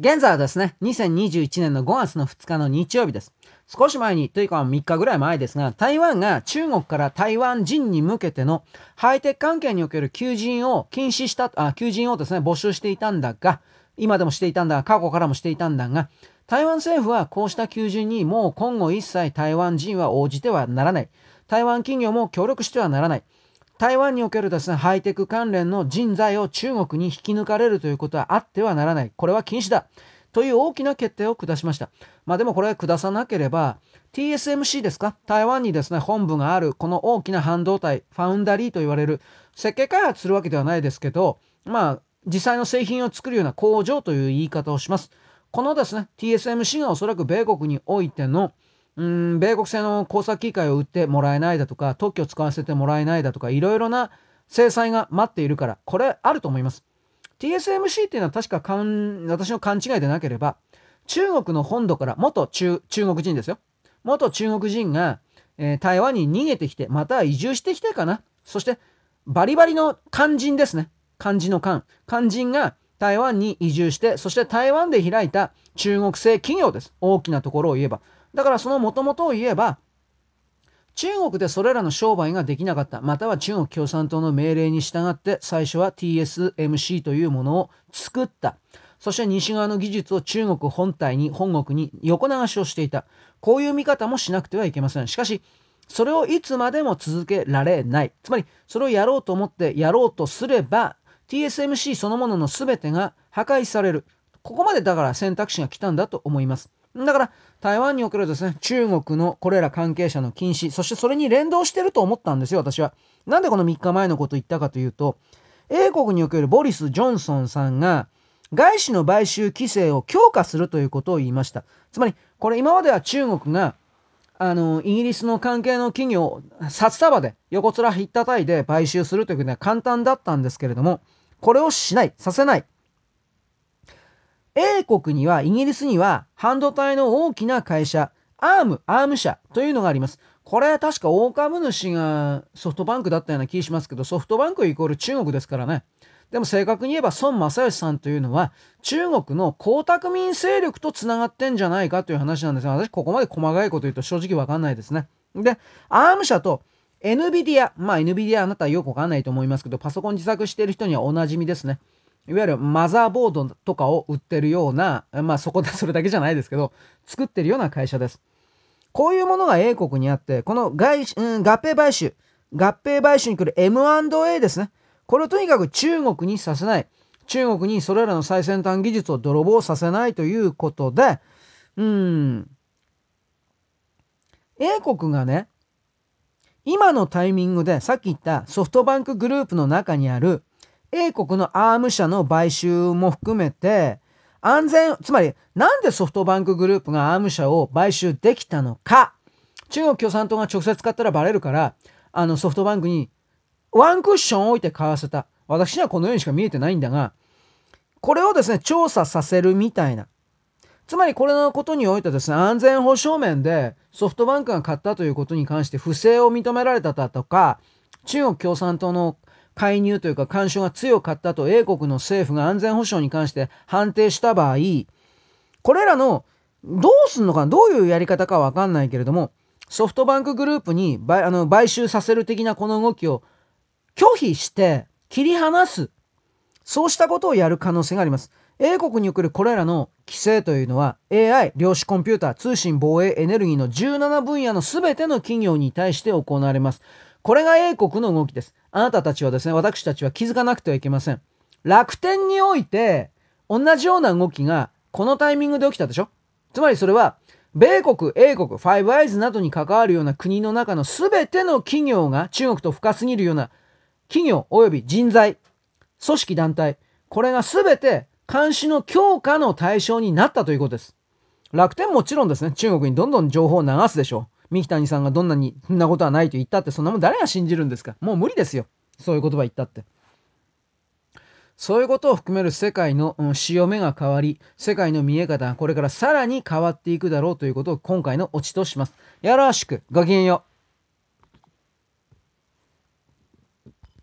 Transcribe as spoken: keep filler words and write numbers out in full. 現在はですね、にせんにじゅういちねんのごがつのふつかの日曜日です。少し前に、というかみっかぐらい前ですが、台湾が中国から台湾人に向けてのハイテク関係における求人を禁止した、あ、求人をですね、募集していたんだが、今でもしていたんだが、過去からもしていたんだが、台湾政府はこうした求人にもう今後一切台湾人は応じてはならない。台湾企業も協力してはならない。台湾におけるですね、ハイテク関連の人材を中国に引き抜かれるということはあってはならない。これは禁止だ。という大きな決定を下しました。まあでもこれ下さなければ、ティーエスエムシー ですか、台湾にですね、本部があるこの大きな半導体、ファウンダリーと言われる、設計開発するわけではないですけど、まあ実際の製品を作るような工場という言い方をします。このですね、ティーエスエムシー がおそらく米国においての、うーん米国製の工作機械を売ってもらえないだとか、特許を使わせてもらえないだとか、いろいろな制裁が待っているから、これあると思います。ティーエスエムシー っていうのは確かかん私の勘違いでなければ、中国の本土から元 中, 中国人ですよ。元中国人が、えー、台湾に逃げてきて、または移住してきてかな。そしてバリバリの漢人ですね。漢字の漢。漢人が台湾に移住して、そして台湾で開いた中国製企業です。大きなところを言えば。だからその元々を言えば、中国でそれらの商売ができなかった、または中国共産党の命令に従って最初は ティーエスエムシー というものを作った。そして西側の技術を中国本体に、本国に横流しをしていた。こういう見方もしなくてはいけません。しかし、それをいつまでも続けられない。つまり、それをやろうと思ってやろうとすれば、ティーエスエムシー そのものの全てが破壊される。ここまでだから選択肢が来たんだと思います。だから台湾におけるですね、中国のこれら関係者の禁止、そしてそれに連動してると思ったんですよ、私は。なんでこのみっかまえのことを言ったかというと、英国におけるボリス・ジョンソンさんが、外資の買収規制を強化するということを言いました。つまり、これ今までは中国が、あの、イギリスの関係の企業を札束で、横面ひったたいで買収するということは簡単だったんですけれども、これをしない、させない。英国には、イギリスには、半導体の大きな会社、アーム、アーム社というのがあります。これ、確か大株主がソフトバンクだったような気しますけど、ソフトバンクイコール中国ですからね。でも正確に言えば、孫正義さんというのは、中国の江沢民勢力とつながってんじゃないかという話なんですが、私、ここまで細かいこと言うと正直わかんないですね。で、アーム社と、エヌビディア、まあ、エヌビディア あなたはよくわかんないと思いますけど、パソコン自作している人にはおなじみですね。いわゆるマザーボードとかを売ってるような、まあそこでそれだけじゃないですけど、作ってるような会社です。こういうものが英国にあって、この外資、うん、合併買収、合併買収に来る エムアンドエー ですね。これをとにかく中国にさせない。中国にそれらの最先端技術を泥棒させないということで、うん。英国がね、今のタイミングでさっき言ったソフトバンクグループの中にある英国のアーム社の買収も含めて安全、つまりなんでソフトバンクグループがアーム社を買収できたのか。中国共産党が直接買ったらバレるから、あのソフトバンクにワンクッション置いて買わせた。私にはこのようにしか見えてないんだが、これをですね、調査させるみたいな。つまりこれのことにおいてですね、安全保障面でソフトバンクが買ったということに関して不正を認められただとか、中国共産党の介入というか干渉が強かったと英国の政府が安全保障に関して判定した場合、これらのどうすんのか、どういうやり方かわかんないけれども、ソフトバンクグループに 買, あの買収させる的なこの動きを拒否して切り離す、そうしたことをやる可能性があります。英国におけるこれらの規制というのは エーアイ、量子コンピューター、通信、防衛、エネルギーのじゅうななぶんやの全ての企業に対して行われます。これが英国の動きです。あなたたちはですね、私たちは気づかなくてはいけません。楽天において、同じような動きが、このタイミングで起きたでしょ?つまりそれは、米国、英国、ファイブアイズなどに関わるような国の中の全ての企業が、中国と深すぎるような企業及び人材、組織団体、これが全て監視の強化の対象になったということです。楽天もちろんですね、中国にどんどん情報を流すでしょう。三木谷さんがどんなに、そんなことはないと言ったって、そんなもん誰が信じるんですか。もう無理ですよ。そういう言葉言ったって。そういうことを含める世界の潮目が変わり、世界の見え方がこれからさらに変わっていくだろうということを今回のオチとします。よろしく。ごきげんよう。